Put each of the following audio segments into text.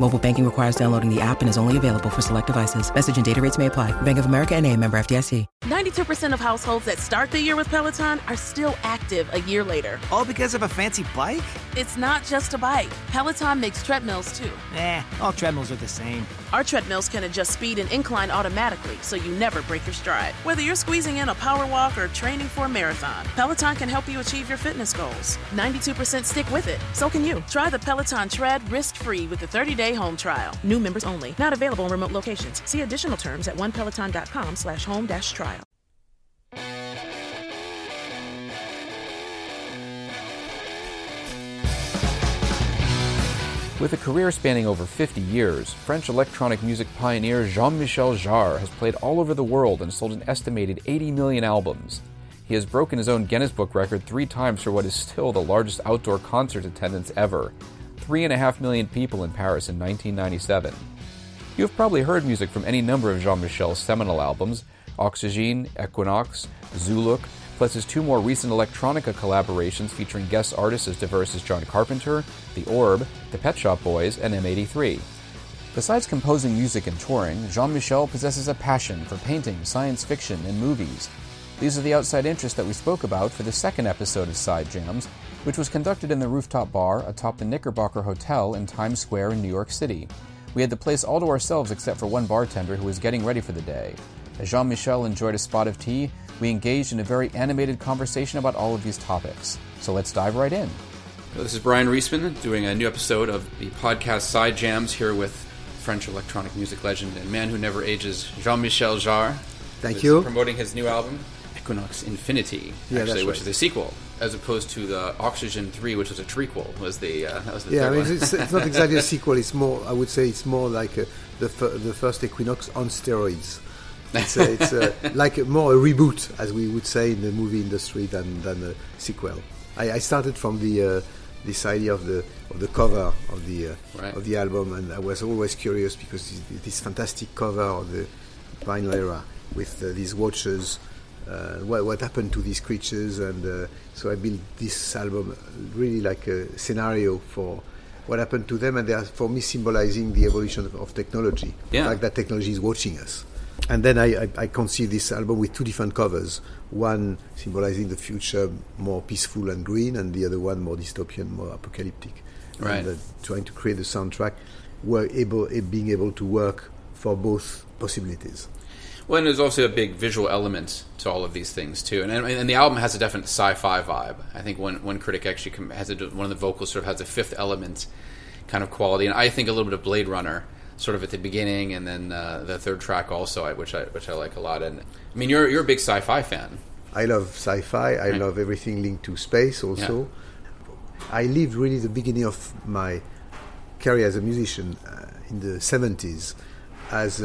Mobile banking requires downloading the app and is only available for select devices. Message and data rates may apply. Bank of America N.A. member FDIC. 92% of households that start the year with Peloton are still active a year later. All because of a fancy bike? It's not just a bike. Peloton makes treadmills, too. All treadmills are the same. Our treadmills can adjust speed and incline automatically, so you never break your stride. Whether you're squeezing in a power walk or training for a marathon, Peloton can help you achieve your fitness goals. 92% stick with it. So can you. Try the Peloton Tread risk-free with the 30-day home trial. New members only. Not available in remote locations. See additional terms at onepeloton.com/home-trial. With a career spanning over 50 years, French electronic music pioneer Jean-Michel Jarre has played all over the world and sold an estimated 80 million albums. He has broken his own Guinness Book record 3 times for what is still the largest outdoor concert attendance ever. 3.5 million people in Paris in 1997. You have probably heard music from any number of Jean-Michel's seminal albums, Oxygène, Équinoxe, Zoolook, plus his 2 more recent electronica collaborations featuring guest artists as diverse as John Carpenter, The Orb, The Pet Shop Boys, and M83. Besides composing music and touring, Jean-Michel possesses a passion for painting, science fiction, and movies. These are the outside interests that we spoke about for the second episode of Side Jams, which was conducted in the rooftop bar atop the Knickerbocker Hotel in Times Square in New York City. We had the place all to ourselves except for one bartender who was getting ready for the day. As Jean-Michel enjoyed a spot of tea, we engaged in a very animated conversation about all of these topics. So let's dive right in. This is Brian Reisman doing a new episode of the podcast Side Jams here with French electronic music legend and man who never ages, Jean-Michel Jarre. Thank you. Promoting his new album, Équinoxe Infinity, which is a sequel. As opposed to the Oxygène 3, which was a trequel, that was the third one. It's not exactly a sequel. It's more, I would say, it's more like the first Équinoxe on steroids. It's like more a reboot, as we would say in the movie industry, than a sequel. I started from this idea of the cover of the album, and I was always curious because this fantastic cover of the vinyl era with these watchers. What happened to these creatures, and so I built this album really like a scenario for what happened to them, and they are for me symbolizing the evolution of technology, the fact that technology is watching us. And then I conceived this album with 2 different covers, one symbolizing the future more peaceful and green, and the other one more dystopian, more apocalyptic, right. And trying to create a soundtrack being able to work for both possibilities. Well, and there's also a big visual element to all of these things, too. And the album has a definite sci-fi vibe. I think one critic actually one of the vocals sort of has a fifth element kind of quality. And I think a little bit of Blade Runner, sort of at the beginning, and then the third track also, which I like a lot. And I mean, you're a big sci-fi fan. I love sci-fi. I love everything linked to space also. Yeah. I lived really the beginning of my career as a musician in the 70s as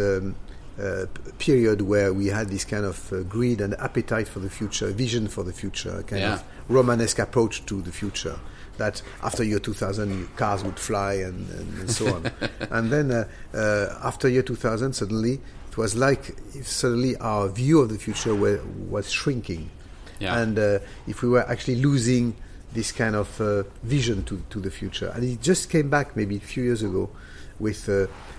period where we had this kind of greed and appetite for the future, vision for the future, kind of Romanesque approach to the future, that after year 2000 cars would fly and so on. And then after year 2000 suddenly it was like if suddenly our view of the future was shrinking, and if we were actually losing this kind of vision to the future. And it just came back maybe a few years ago with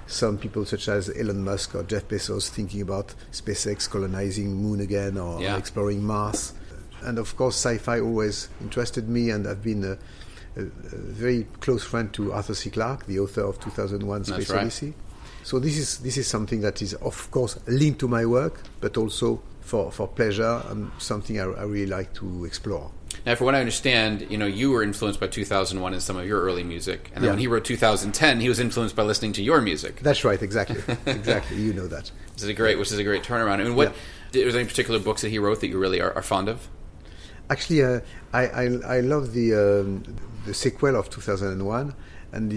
some people such as Elon Musk or Jeff Bezos thinking about SpaceX colonizing Moon again or exploring Mars. And of course sci-fi always interested me, and I've been a very close friend to Arthur C. Clarke, the author of 2001 Space Odyssey. Right. So this is something that is of course linked to my work, but also for pleasure and something I really like to explore. Now, from what I understand, you were influenced by 2001 in some of your early music. And then when he wrote 2010, he was influenced by listening to your music. That's right, exactly. Exactly, you know that. Which is a great turnaround. I mean, was there any particular books that he wrote that you really are fond of? Actually, I love the sequel of 2001. And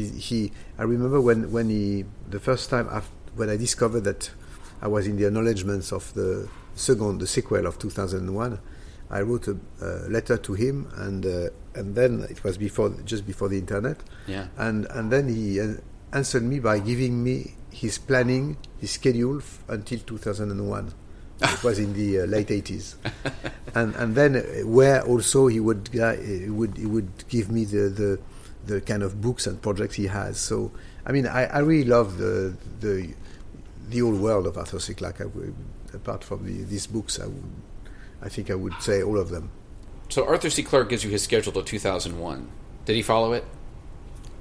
I remember when the first time when I discovered that I was in the acknowledgements of the second, the sequel of 2001, I wrote a letter to him, and then it was just before the internet. Yeah. And then he answered me by giving me his planning, his schedule until 2001. It was in the late 80s, and then where also he would give me the kind of books and projects he has. So I mean, I really love the old world of Arthur C. Clarke. Apart from these books, I think I would say all of them. So Arthur C. Clarke gives you his schedule to 2001. Did he follow it?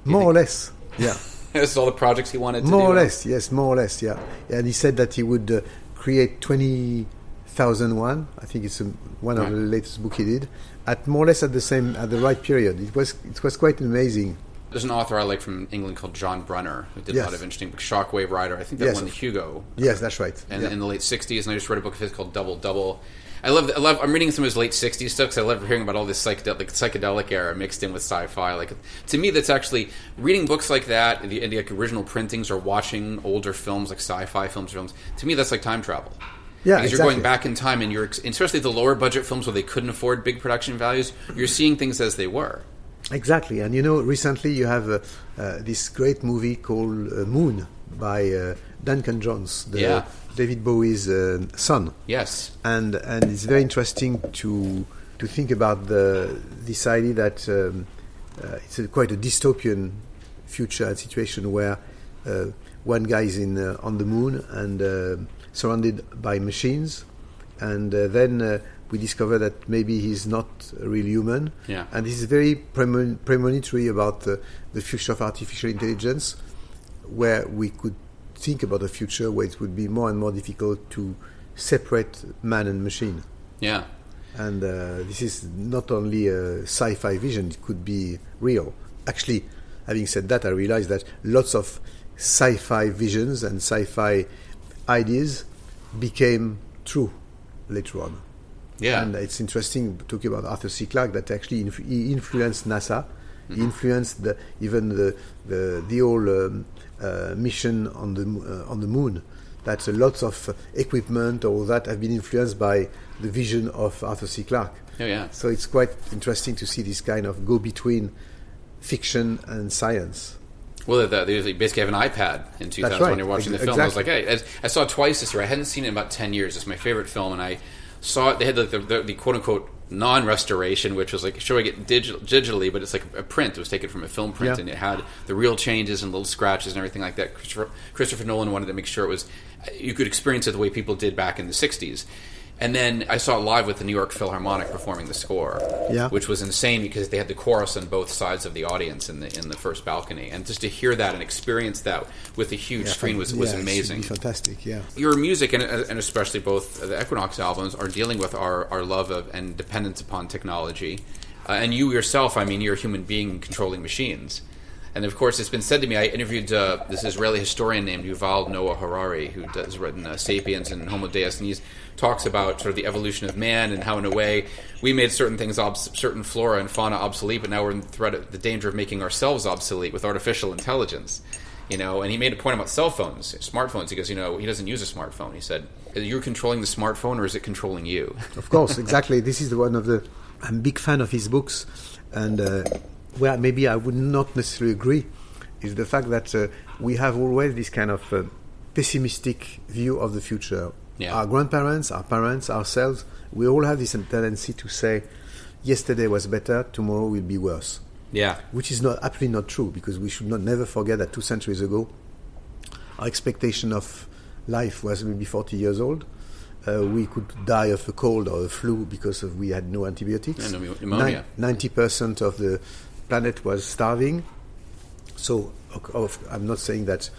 More or less, yeah. That's all the projects he wanted to do? More or less, yeah. And he said that he would create 20,001. I think it's one of the latest book he did, at the right period. It was quite amazing. There's an author I like from England called John Brunner, who did a lot of interesting books. Shockwave Rider, I think that won the Hugo. Yes, that's right. And in the late 60s, and I just read a book of his called Double Double. I'm reading some of his late 60s stuff because I love hearing about all this psychedelic era mixed in with sci-fi. Like, to me, that's actually reading books like that, the like original printings, or watching older films like sci-fi films. To me, that's like time travel. Yeah, because you're going back in time, and you're, especially the lower budget films where they couldn't afford big production values, you're seeing things as they were. Exactly, and recently you have this great movie called Moon by Duncan Jones, David Bowie's son. Yes, and it's very interesting to think about this idea that it's quite a dystopian future and situation where one guy is on the moon and surrounded by machines, and then we discover that maybe he's not really human. Yeah. And this is very premonitory about the future of artificial intelligence, where we could think about a future where it would be more and more difficult to separate man and machine. Yeah. And this is not only a sci-fi vision, it could be real. Actually, having said that, I realized that lots of sci-fi visions and sci-fi ideas became true later on. Yeah. And it's interesting talking about Arthur C. Clarke that actually he influenced NASA. Mm-hmm. He influenced the whole mission on the moon. That's lots of equipment or that have been influenced by the vision of Arthur C. Clarke. Oh, yeah. So it's quite interesting to see this kind of go-between fiction and science. Well, they basically have an iPad in 2000 when you're watching the film. Exactly. I was like, hey, I saw it twice this year. I hadn't seen it in about 10 years. It's my favorite film, and I saw it. They had the quote-unquote non-restoration, which was like showing it digitally, but it's like a print. It was taken from a film print, and it had the real changes and little scratches and everything like that. Christopher Nolan wanted to make sure you could experience it the way people did back in the 60s. And then I saw it live with the New York Philharmonic performing the score, which was insane because they had the chorus on both sides of the audience in the first balcony. And just to hear that and experience that with a huge screen was amazing. It's fantastic, yeah. Your music, and especially both the Équinoxe albums, are dealing with our love of and dependence upon technology. And you yourself, I mean, you're a human being controlling machines. And, of course, it's been said to me, I interviewed this Israeli historian named Yuval Noah Harari, who has written Sapiens and Homo Deus, and he talks about sort of the evolution of man and how, in a way, we made certain things, certain flora and fauna obsolete, but now we're in the danger of making ourselves obsolete with artificial intelligence. And he made a point about cell phones, smartphones. He goes, he doesn't use a smartphone. He said, you're controlling the smartphone, or is it controlling you? Of course, exactly. This is one of the... I'm a big fan of his books, and... where maybe I would not necessarily agree is the fact that we have always this kind of pessimistic view of the future. Yeah. Our grandparents, our parents, ourselves, we all have this tendency to say, yesterday was better, tomorrow will be worse. Yeah. Which is absolutely not true, because we should never forget that 2 centuries ago, our expectation of life was maybe 40 years old. We could die of a cold or a flu because we had no antibiotics. Yeah, no pneumonia. 90% of the planet was starving. So I'm not saying that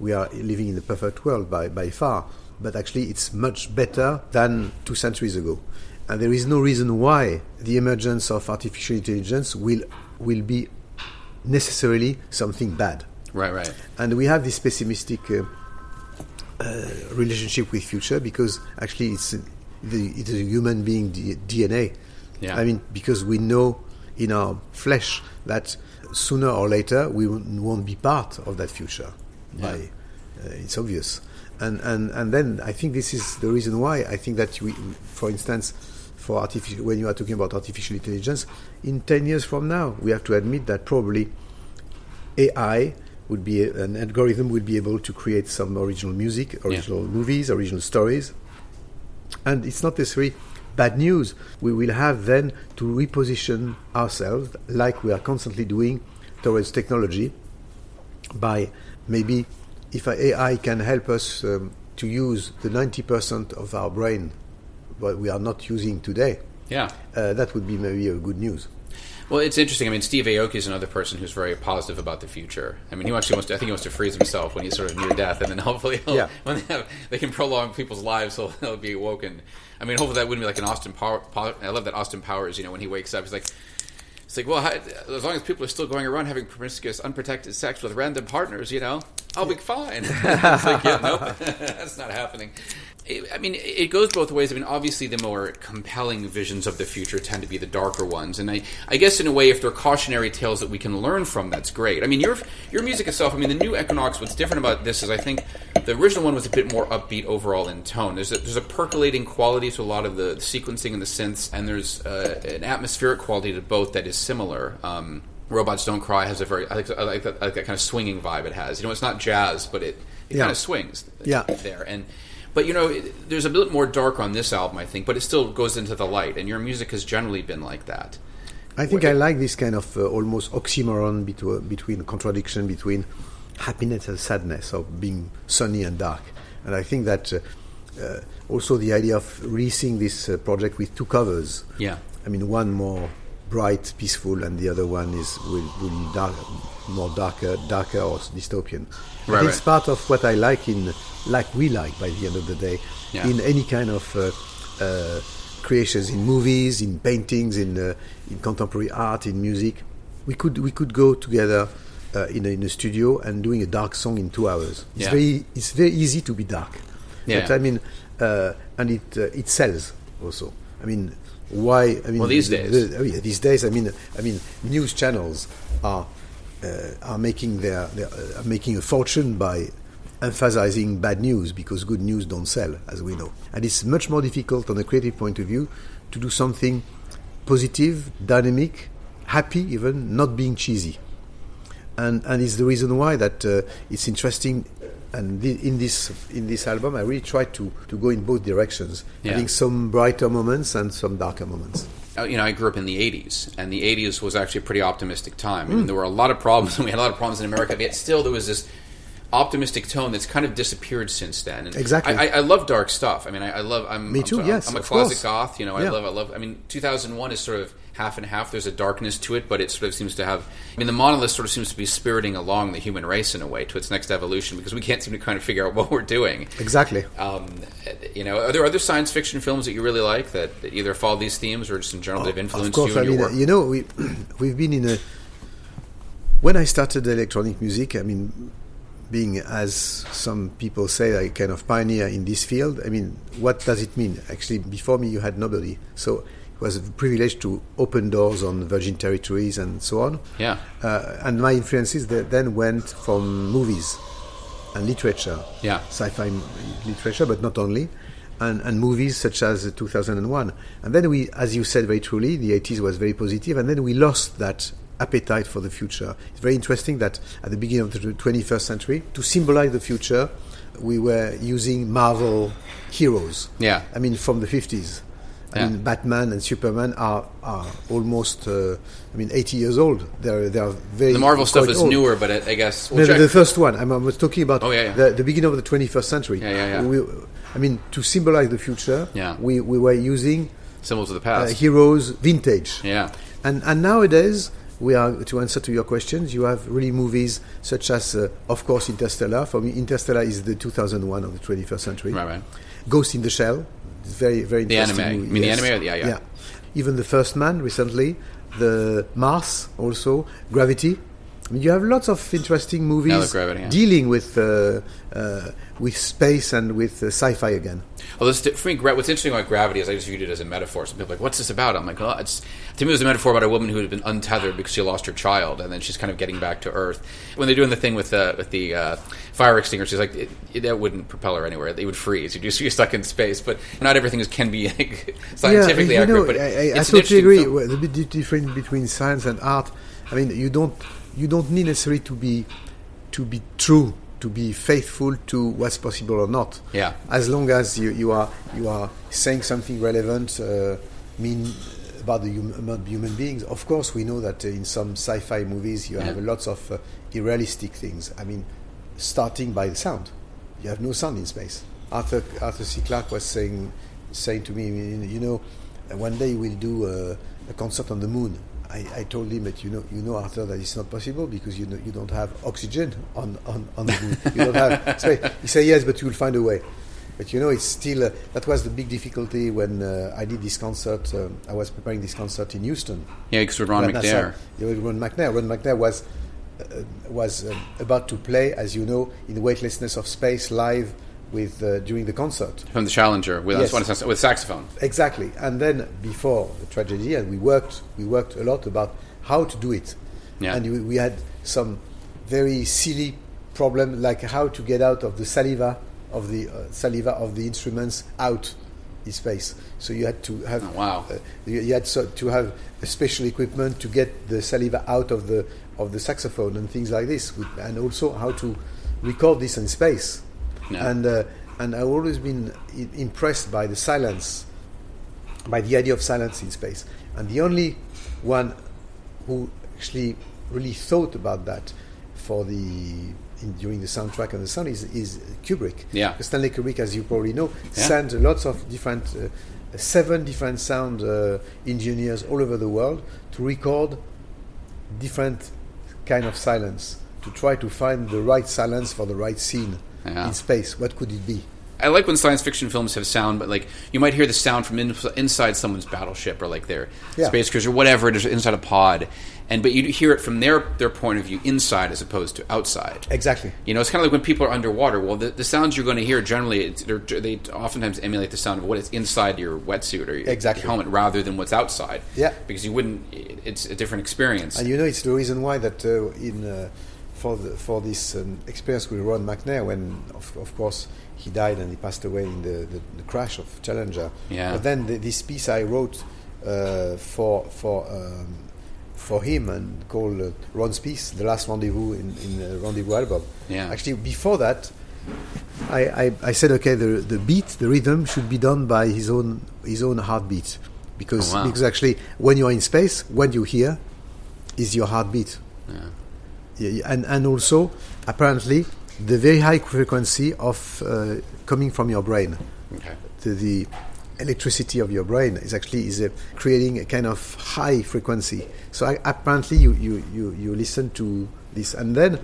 we are living in the perfect world by far, but actually it's much better than 2 centuries ago. And there is no reason why the emergence of artificial intelligence will be necessarily something bad. Right. And we have this pessimistic relationship with future because actually it is a human being DNA. Yeah. I mean, because we know in our flesh that sooner or later we won't be part of that future. It's obvious. And then I think this is the reason why I think that we, for instance, for artificial, when you are talking about artificial intelligence, in 10 years from now, we have to admit that probably AI would be an algorithm would be able to create some original music, original movies, original stories, and it's not necessarily bad news. We will have then to reposition ourselves, like we are constantly doing, towards technology, by maybe. If AI can help us to use the 90% of our brain what we are not using today, that would be maybe a good news. Well, it's interesting. I mean, Steve Aoki is another person who's very positive about the future. I mean, he actually wants to, I think he wants to freeze himself when he's sort of near death, and then hopefully when they can prolong people's lives, he'll be awoken. I mean, hopefully that wouldn't be like an Austin Powers. I love that Austin Powers, you know, when he wakes up, he's like... It's like, well, as long as people are still going around having promiscuous, unprotected sex with random partners, you know, I'll be fine. It's like, yeah, nope, that's not happening. I mean, it goes both ways. I mean, obviously, the more compelling visions of the future tend to be the darker ones. And I guess, in a way, if they're cautionary tales that we can learn from, that's great. I mean, your music itself, I mean, the new Équinoxe, what's different about this is I think the original one was a bit more upbeat overall in tone. There's a percolating quality to a lot of the sequencing and the synths, and there's an atmospheric quality to both that is similar. Robots Don't Cry has a very, I like that kind of swinging vibe it has. You know, it's not jazz, but it kind of swings there. But, you know, there's a bit more dark on this album, I think, but it still goes into the light, and your music has generally been like that. I think I like this kind of almost oxymoron between contradiction between happiness and sadness, of being sunny and dark. And I think that also the idea of releasing this project with two covers. Yeah. I mean, one more bright, peaceful, and the other one is will dark, more darker or dystopian. Right. It's part of what I like by the end of the day, in any kind of creations, in movies, in paintings, in contemporary art, in music. We could go together in a studio and doing a dark song in 2 hours. It's very easy to be dark, but I mean, and it sells also. I mean, why? I mean, well, these days, I mean, news channels are making making a fortune by emphasizing bad news, because good news don't sell, as we know. And it's much more difficult on a creative point of view to do something positive, dynamic, happy even, not being cheesy. And it's the reason why that it's interesting. And in this album, I really tried to go in both directions, having some brighter moments and some darker moments. You know, I grew up in the 80s, and the 80s was actually a pretty optimistic time. I mean, there were a lot of problems, and we had a lot of problems in America, but yet still there was this optimistic tone that's kind of disappeared since then. And exactly. I love dark stuff. I mean, I'm a closet goth, you know, I mean, 2001 is sort of half and half. There's a darkness to it, but it sort of seems to have, I mean, the monolith sort of seems to be spiriting along the human race in a way to its next evolution, because we can't seem to kind of figure out what we're doing. Exactly. You know, are there other science fiction films that you really like that either follow these themes or just in general they've influenced you in your work? You know, we've been in a... When I started electronic music, I mean... being, as some people say, a kind of pioneer in this field. I mean, what does it mean? Actually, before me, you had nobody. So it was a privilege to open doors on virgin territories and so on. Yeah. And my influences then went from movies and literature, sci-fi literature, but not only, and movies such as 2001. And then we, as you said very truly, the 80s was very positive, and then we lost that appetite for the future. It's very interesting that at the beginning of the 21st century, to symbolize the future, we were using Marvel heroes. Yeah. I mean, from the 50s. I mean, Batman and Superman are almost, 80 years old. They're very The Marvel stuff is old. Newer, but I guess... We'll the first one. I was talking about the beginning of the 21st century. Yeah. To symbolize the future, we were using... symbols of the past. Heroes, vintage. Yeah. And nowadays... We are, to answer to your questions, you have really movies such as, of course, Interstellar. For me, Interstellar is the 2001 of the 21st century. Right. Ghost in the Shell, very, very interesting. The anime. Movie. The anime? Yeah. Even The First Man recently, the Mars also, Gravity. You have lots of interesting movies dealing with space and with sci-fi again. Well, for me, what's interesting about Gravity is I just viewed it as a metaphor. Some people are like, what's this about? I'm like, oh, to me it was a metaphor about a woman who had been untethered because she lost her child, and then she's kind of getting back to Earth. When they're doing the thing with the fire extinguisher, she's like, that wouldn't propel her anywhere. It would freeze. You're stuck in space. But not everything can be scientifically accurate. But I totally agree. Well, the big difference between science and art, I mean, you don't need necessarily to be true, to be faithful to what's possible or not. Yeah. As long as you are saying something relevant, about the human beings. Of course, we know that in some sci-fi movies you have lots of irrealistic things. I mean, starting by the sound. You have no sound in space. Arthur C. Clarke was saying to me, you know, one day we'll do a concert on the moon. I told him that you know Arthur, that it's not possible because you don't have oxygen on the moon. You don't have space. He said yes, but you will find a way. But it's still that was the big difficulty when I did this concert. I was preparing this concert in Houston. Yeah, because Ron McNair. Ron McNair was about to play, as you know, in the weightlessness of space live with during the concert from the Challenger with saxophone. Exactly, and then before the tragedy, and we worked a lot about how to do it. Yeah. And we had some very silly problem, like how to get out of the saliva. Of the saliva of the instruments out in space, so you had to have to have a special equipment to get the saliva out of the saxophone and things like this, and also how to record this in space. Yeah. And I've always been impressed by the silence, by the idea of silence in space. And the only one who actually really thought about that during the soundtrack and the sound is Kubrick. Yeah. Stanley Kubrick, as you probably know, sent lots of different, 7 different sound engineers all over the world to record different kind of silence, to try to find the right silence for the right scene in space. What could it be? I like when science fiction films have sound, but like you might hear the sound from inside someone's battleship or like their space cruiser, whatever it is, inside a pod. But you hear it from their point of view inside as opposed to outside. Exactly. It's kind of like when people are underwater. Well, the sounds you're going to hear generally, they oftentimes emulate the sound of what is inside your wetsuit or your helmet rather than what's outside. Yeah. Because it's a different experience. And it's the reason why that for this experience with Ron McNair, when of course he died and he passed away in the crash of Challenger. Yeah. But then this piece I wrote for him and called Ron's piece, The Last Rendezvous in the Rendezvous album. Yeah. Actually, before that, I said, okay, the beat, the rhythm should be done by his own heartbeat, because actually, when you are in space, what you hear is your heartbeat. Yeah. And also, apparently, the very high frequency of coming from your brain. Okay. The electricity of your brain is creating a kind of high frequency. So apparently you listen to this, and then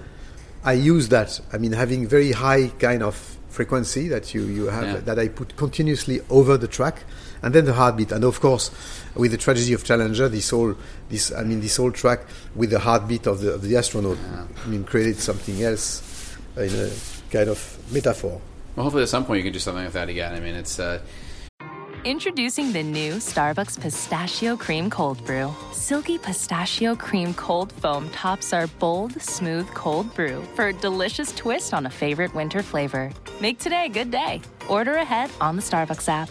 I use that. I mean, having very high kind of frequency that you have that I put continuously over the track, and then the heartbeat. And of course, with the tragedy of Challenger, this whole track with the heartbeat of the astronaut, created something else in a kind of metaphor. Well, hopefully at some point you can do something with that again. I mean, it's. Introducing the new Starbucks Pistachio Cream Cold Brew. Silky pistachio cream cold foam tops our bold, smooth cold brew for a delicious twist on a favorite winter flavor. Make today a good day. Order ahead on the Starbucks app.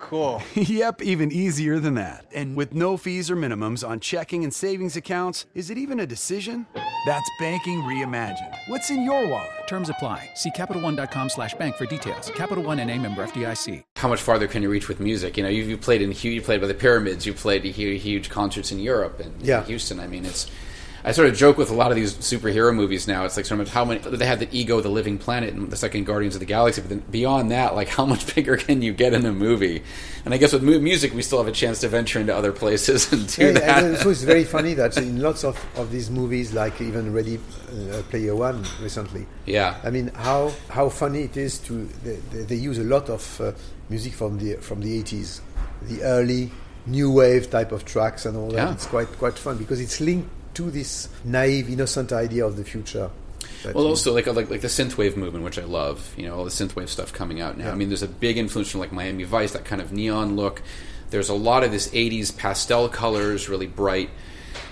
Cool. Yep, even easier than that. And with no fees or minimums on checking and savings accounts, is it even a decision? That's banking reimagined. What's in your wallet? Terms apply. See CapitalOne.com/bank for details. Capital One NA, member FDIC. How much farther can you reach with music? You played by the pyramids. You played huge concerts in Europe and Houston. I mean, it's. I sort of joke with a lot of these superhero movies now. It's like sort of how many they had the ego of the living planet and the second Guardians of the Galaxy, but then beyond that, like how much bigger can you get in a movie? And I guess with music, we still have a chance to venture into other places and do that. And so it's very funny that in lots of these movies, like even Ready Player One recently. Yeah, I mean how funny it is to they use a lot of music from the 80s, the early new wave type of tracks and all that. Yeah. It's quite fun because it's linked to this naive, innocent idea of the future. Well, also like the synthwave movement, which I love. You know, all the synthwave stuff coming out now. Yeah. I mean, there's a big influence from like Miami Vice, that kind of neon look. There's a lot of this '80s pastel colors, really bright,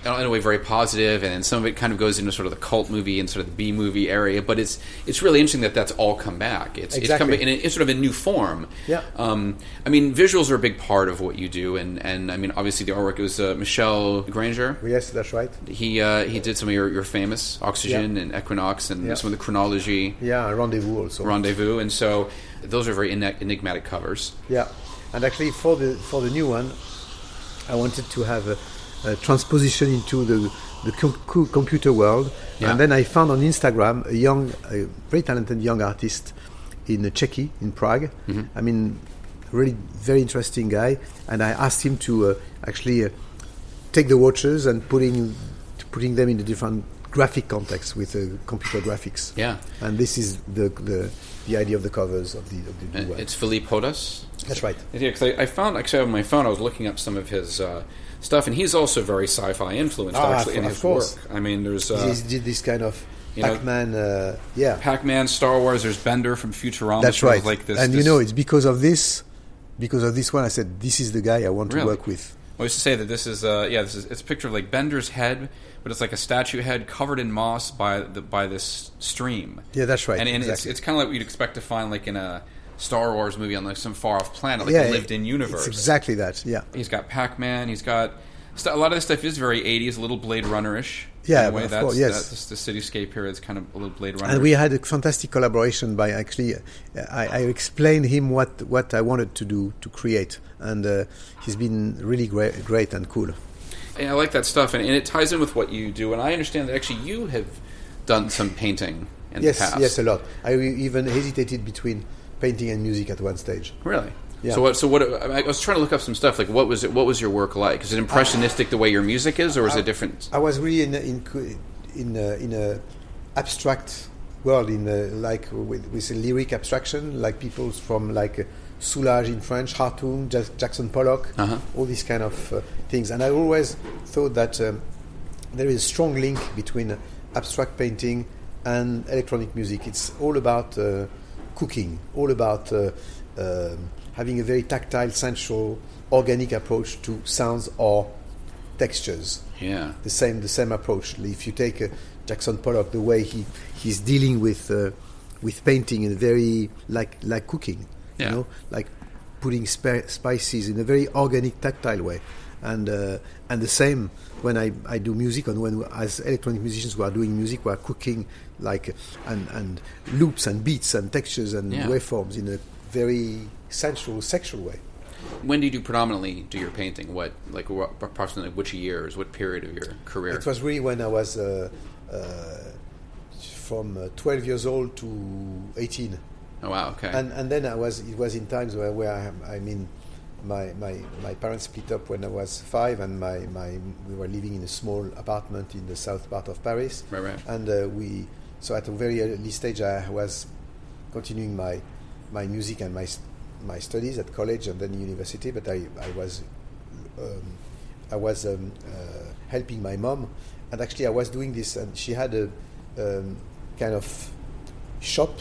in a way very positive, and some of it kind of goes into sort of the cult movie and sort of the B movie area. But it's really interesting that that's all come back. It's come back, and it's sort of in new form. Yeah. I mean, visuals are a big part of what you do, and I mean, obviously the artwork was Michel Granger. Yes, that's right. He did some of your famous Oxygène and Équinoxe and some of the chronology. Yeah, Rendezvous, and so those are very enigmatic covers. Yeah, and actually for the new one, I wanted to have a transposition into the computer world, and then I found on Instagram a very talented young artist in Czechia, in Prague. Mm-hmm. I mean, really very interesting guy, and I asked him to actually take the watches and putting them in a different graphic context with computer graphics. Yeah, and this is the idea of the covers of the world. It's Philippe Hodas. That's right. Yeah, because I found actually on my phone I was looking up some of his stuff, and he's also very sci-fi influenced in his work. I mean, there's he did this kind of Pac-Man, Pac-Man, Star Wars. There's Bender from Futurama. That's right. Like this, and you know, it's because of this one, I said this is the guy I want to work with. I used to say that it's a picture of like Bender's head, but it's like a statue head covered in moss by this stream. Yeah, that's right. And exactly. It's kind of like what you'd expect to find like in a Star Wars movie on like some far off planet, like a lived in universe. It's exactly that. Yeah, he's got Pac-Man. He's got a lot of this stuff is very 80s, a little Blade Runner ish. Yeah, in a way, that's the cityscape here is kind of a little Blade Runner. And we had a fantastic collaboration by actually, I explained him what I wanted to do to create, and he's been really great and cool. And I like that stuff, and it ties in with what you do. And I understand that actually you have done some painting in the past. Yes, a lot. I even hesitated between painting and music at one stage. Really? Yeah. So what? I was trying to look up some stuff. Like, what was it? What was your work like? Is it impressionistic the way your music is, or is it different? I was really in a abstract world, with a lyric abstraction, like people from like Soulage in French, Hartung, Jackson Pollock, all these kind of things. And I always thought that there is a strong link between abstract painting and electronic music. It's all about cooking, all about having a very tactile, sensual, organic approach to sounds or textures. Yeah, the same approach. If you take Jackson Pollock, the way he's dealing with painting in a very like cooking, you know, like putting spices in a very organic, tactile way, and the same when I do music, and when as electronic musicians who are doing music, we are cooking like and loops and beats and textures and waveforms in a very sensual, sexual way. When do you predominantly do your painting? What approximately which years? What period of your career? It was really when I was from 12 years old to 18. Oh wow! Okay. And then it was in times where I mean. My parents split up when I was 5, and we were living in a small apartment in the south part of Paris. Right. And so at a very early stage, I was continuing my music and my studies at college and then university. But I was helping my mom, and actually I was doing this, and she had a kind of shop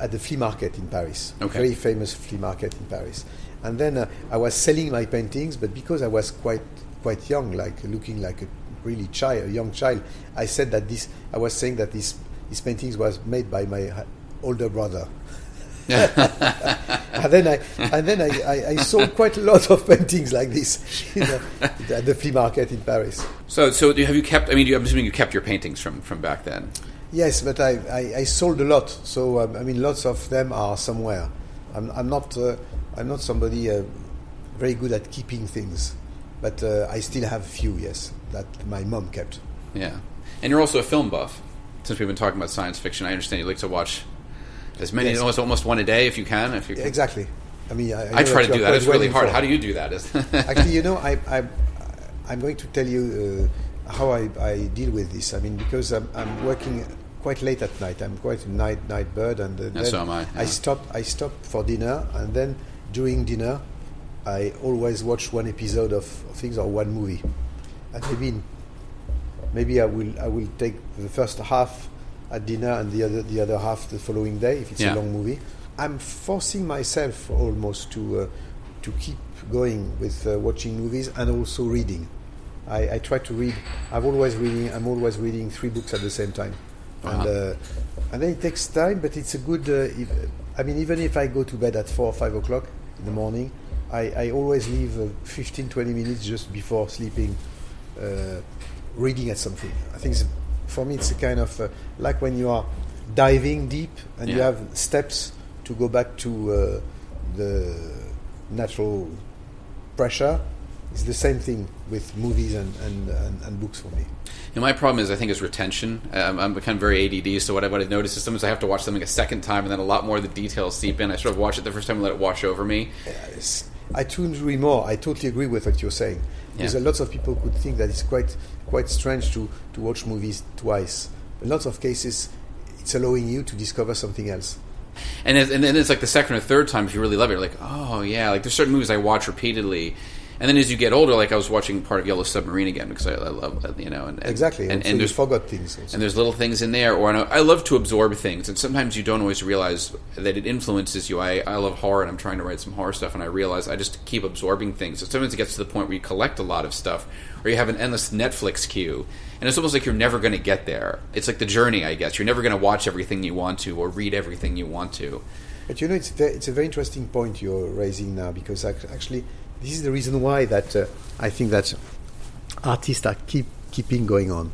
at the flea market in Paris, a very famous flea market in Paris. And then I was selling my paintings, but because I was quite young, like looking like a really young child, I was saying that these paintings was made by my older brother. And then I saw quite a lot of paintings like this at the flea market in Paris. So have you kept? I mean, I'm assuming you kept your paintings from back then. Yes, but I sold a lot. So I mean, lots of them are somewhere. I'm not somebody very good at keeping things, but I still have a few. Yes, that my mom kept. Yeah. And you're also a film buff. Since we've been talking about science fiction, I understand you like to watch as many, yes, almost one a day if you can. If you can. Exactly. I mean, I try to do that. It's really hard. How do you do that? Actually, you know, I'm going to tell you how I deal with this. I mean, because I'm working quite late at night. I'm quite a night bird, and then so am I. Yeah. I stop for dinner, and then during dinner, I always watch one episode of things or one movie, and maybe I will take the first half at dinner and the other half the following day if it's a long movie. I'm forcing myself almost to keep going with watching movies and also reading. I try to read. I'm always reading 3 books at the same time, and then it takes time. But it's a good. Even if I go to bed at 4 or 5 o'clock in the morning, I always leave 15-20 minutes just before sleeping, reading at something. I think for me it's a kind of like when you are diving deep and you have steps to go back to the natural pressure. It's the same thing with movies and books for me. And my problem is, I think, is retention. I'm become very ADD, so what I've noticed is sometimes I have to watch something a second time, and then a lot more of the details seep in. I sort of watch it the first time and let it wash over me. I couldn't agree more. I totally agree with what you're saying. Because lots of people could think that it's quite strange to watch movies twice. In lots of cases, it's allowing you to discover something else. And then it's like the second or third time, if you really love it, you're like, oh, yeah. Like, there's certain movies I watch repeatedly. And then as you get older, like I was watching part of Yellow Submarine again because I love, you know. And exactly. And so there's, you forgot things. Also. And there's little things in there. Or I love to absorb things. And sometimes you don't always realize that it influences you. I love horror, and I'm trying to write some horror stuff. And I realize I just keep absorbing things. So sometimes it gets to the point where you collect a lot of stuff. Or you have an endless Netflix queue. And it's almost like you're never going to get there. It's like the journey, I guess. You're never going to watch everything you want to or read everything you want to. But, you know, it's a very interesting point you're raising now, because actually... this is the reason why that I think that artists are keeping going on.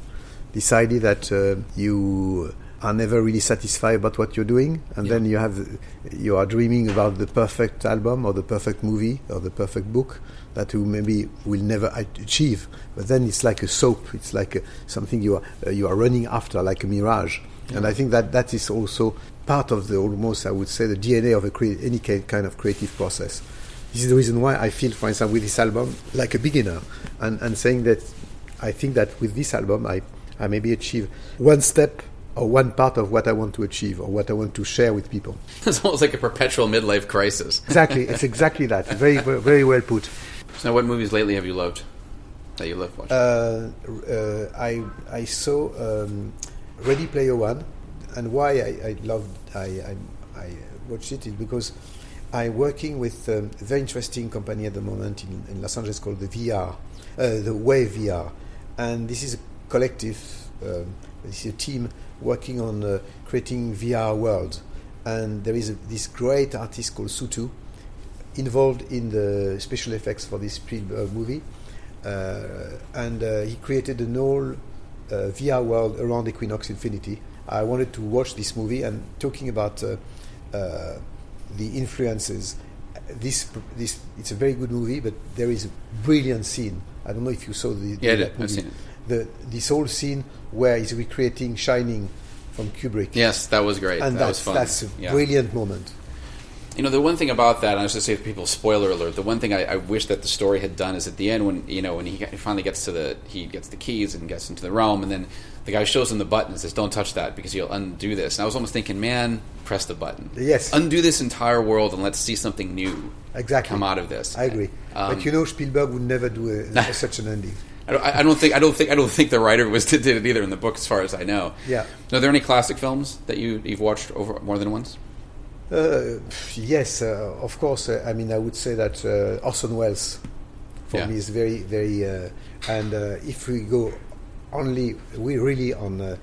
This idea that you are never really satisfied about what you're doing, and then you are dreaming about the perfect album or the perfect movie or the perfect book that you maybe will never achieve. But then it's like a soap. It's like something you are running after, like a mirage. Yeah. And I think that is also part of the almost, I would say, the DNA of any kind of creative process. This is the reason why I feel, for instance, with this album, like a beginner, and saying that I think that with this album I maybe achieve one step or one part of what I want to achieve or what I want to share with people. It's almost like a perpetual midlife crisis. Exactly, it's exactly that. Very, very well put. So, now, what movies lately have you loved? That you love watching? I saw Ready Player One, and why I watched it is because I'm working with a very interesting company at the moment in Los Angeles called the Way VR, and this is a collective, this is a team working on creating VR world. And there is this great artist called Sutu involved in the special effects for this movie, and he created an all VR world around Équinoxe Infinity. I wanted to watch this movie, and talking about the influences, this it's a very good movie, but there is a brilliant scene. I don't know if you saw that movie. I've seen it. This whole scene where he's recreating Shining from Kubrick. Yes, that was great. And that was fun. That's a brilliant moment. You know, the one thing about that, and I was going to say to people, spoiler alert, the one thing I wish that the story had done is at the end when he finally gets he gets the keys and gets into the realm, and then the guy shows him the button and says, don't touch that because you'll undo this. And I was almost thinking, man, press the button. Yes. Undo this entire world and let's see something new come out of this. I agree. But Spielberg would never do such an ending. I don't think the writer did it either in the book, as far as I know. Yeah. Are there any classic films that you've watched over more than once? Yes, of course. I mean, I would say that Orson Welles for me is very, very. And if we go only, we really on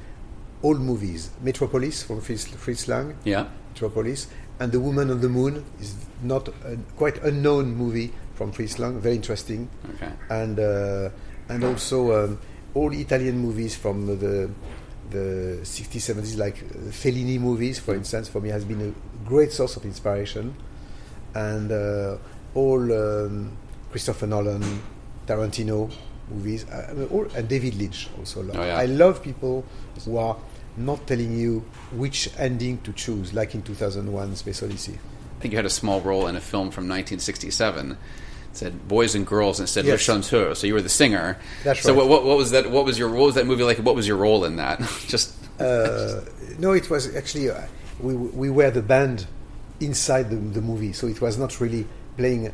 old movies, Metropolis from Fritz Lang. Yeah, Metropolis, and The Woman on the Moon is not a quite unknown movie from Fritz Lang. Very interesting. Okay. And also all Italian movies from the 60s, 70s, like Fellini movies, for instance, for me has been a great source of inspiration. And all Christopher Nolan, Tarantino, movies, and David Lynch also. Love. Oh, yeah. I love people who are not telling you which ending to choose, like in 2001, Space Odyssey. I think you had a small role in a film from 1967. It said "Boys and Girls" and it said "Le Chanteur," so you were the singer. That's right. So what was that? What was that movie like? What was your role in that? No, it was actually we were the band inside the movie, so it was not really playing.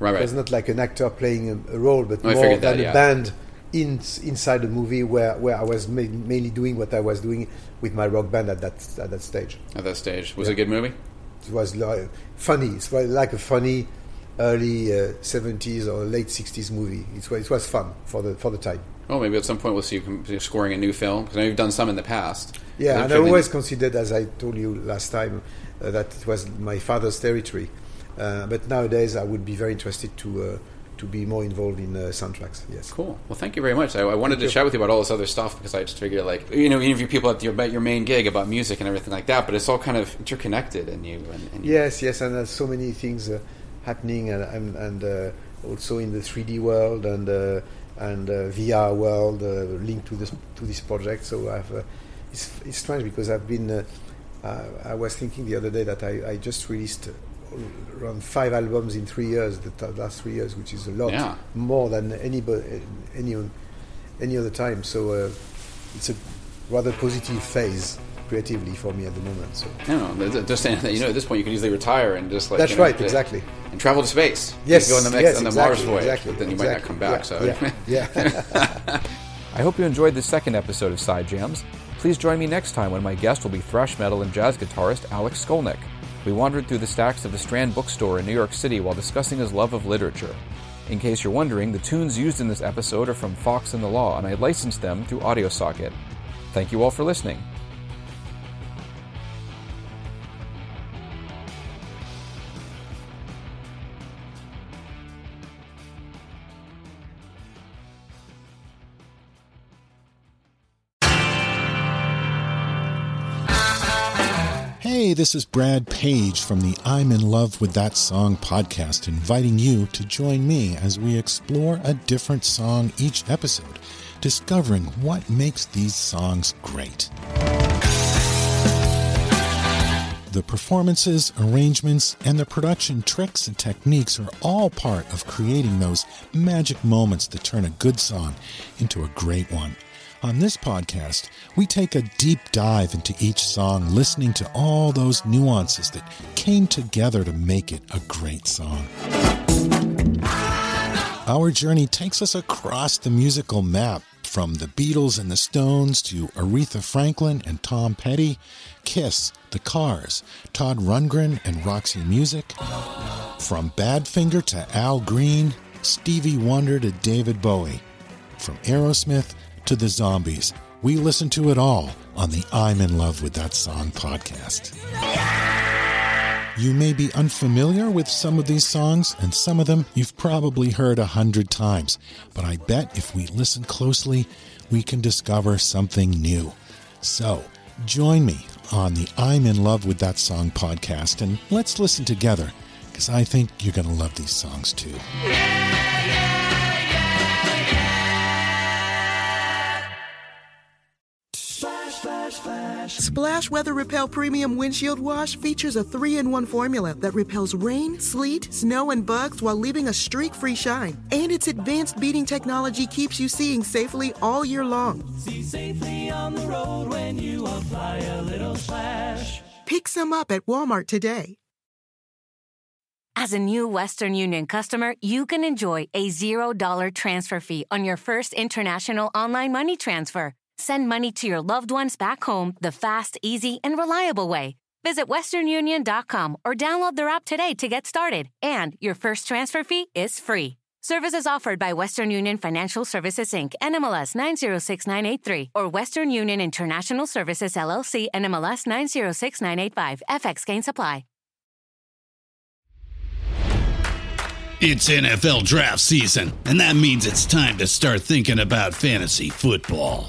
Right. It was not like an actor playing a role, but more than a band inside the movie where I was mainly doing what I was doing with my rock band at that stage. At that stage. Was it a good movie? It was funny. It's like a funny early 70s or late 60s movie. It was fun for the time. Well, maybe at some point we'll see you scoring a new film, because I know you've done some in the past. Yeah, and I always considered, as I told you last time, that it was my father's territory. But nowadays, I would be very interested to be more involved in soundtracks. Yes. Cool. Well, thank you very much. I wanted to chat with you about all this other stuff, because I just figured, interview people about your main gig about music and everything like that. But it's all kind of interconnected, and you. Yes, and there's so many things happening, and also in the 3D world and VR world linked to this project. So it's strange, because I've been. I was thinking the other day that I just released around 5 albums in 3 years, last 3 years, which is a lot, more than any other time. So it's a rather positive phase creatively for me at the moment. So at this point you can easily retire and just that's right, exactly, and travel to space. Yes, you go on the Mars voyage, but then you might not come back. I hope you enjoyed the second episode of Side Jams. Please join me next time when my guest will be thrash metal and jazz guitarist Alex Skolnick. We wandered through the stacks of the Strand bookstore in New York City while discussing his love of literature. In case you're wondering, the tunes used in this episode are from Fox and the Law, and I licensed them through AudioSocket. Thank you all for listening. Hey, this is Brad Page from the I'm in Love with That Song podcast, inviting you to join me as we explore a different song each episode, discovering what makes these songs great. The performances, arrangements, and the production tricks and techniques are all part of creating those magic moments that turn a good song into a great one. On this podcast, we take a deep dive into each song, listening to all those nuances that came together to make it a great song. Our journey takes us across the musical map, from the Beatles and the Stones to Aretha Franklin and Tom Petty, Kiss, The Cars, Todd Rundgren and Roxy Music, from Badfinger to Al Green, Stevie Wonder to David Bowie, from Aerosmith to the Zombies. We listen to it all on the I'm in Love with That Song podcast. You may be unfamiliar with some of these songs, and some of them you've probably heard 100 times, but I bet if we listen closely, we can discover something new. So join me on the I'm in Love with That Song podcast, and let's listen together, because I think you're going to love these songs too. Splash Weather Repel Premium Windshield Wash features a 3-in-1 formula that repels rain, sleet, snow, and bugs while leaving a streak-free shine. And its advanced beading technology keeps you seeing safely all year long. See safely on the road when you apply a little splash. Pick some up at Walmart today. As a new Western Union customer, you can enjoy a $0 transfer fee on your first international online money transfer. Send money to your loved ones back home the fast, easy, and reliable way. Visit westernunion.com or download their app today to get started. And your first transfer fee is free. Services offered by Western Union Financial Services, Inc., NMLS 906983, or Western Union International Services, LLC, NMLS 906985. FX Gain Supply. It's NFL draft season, and that means it's time to start thinking about fantasy football.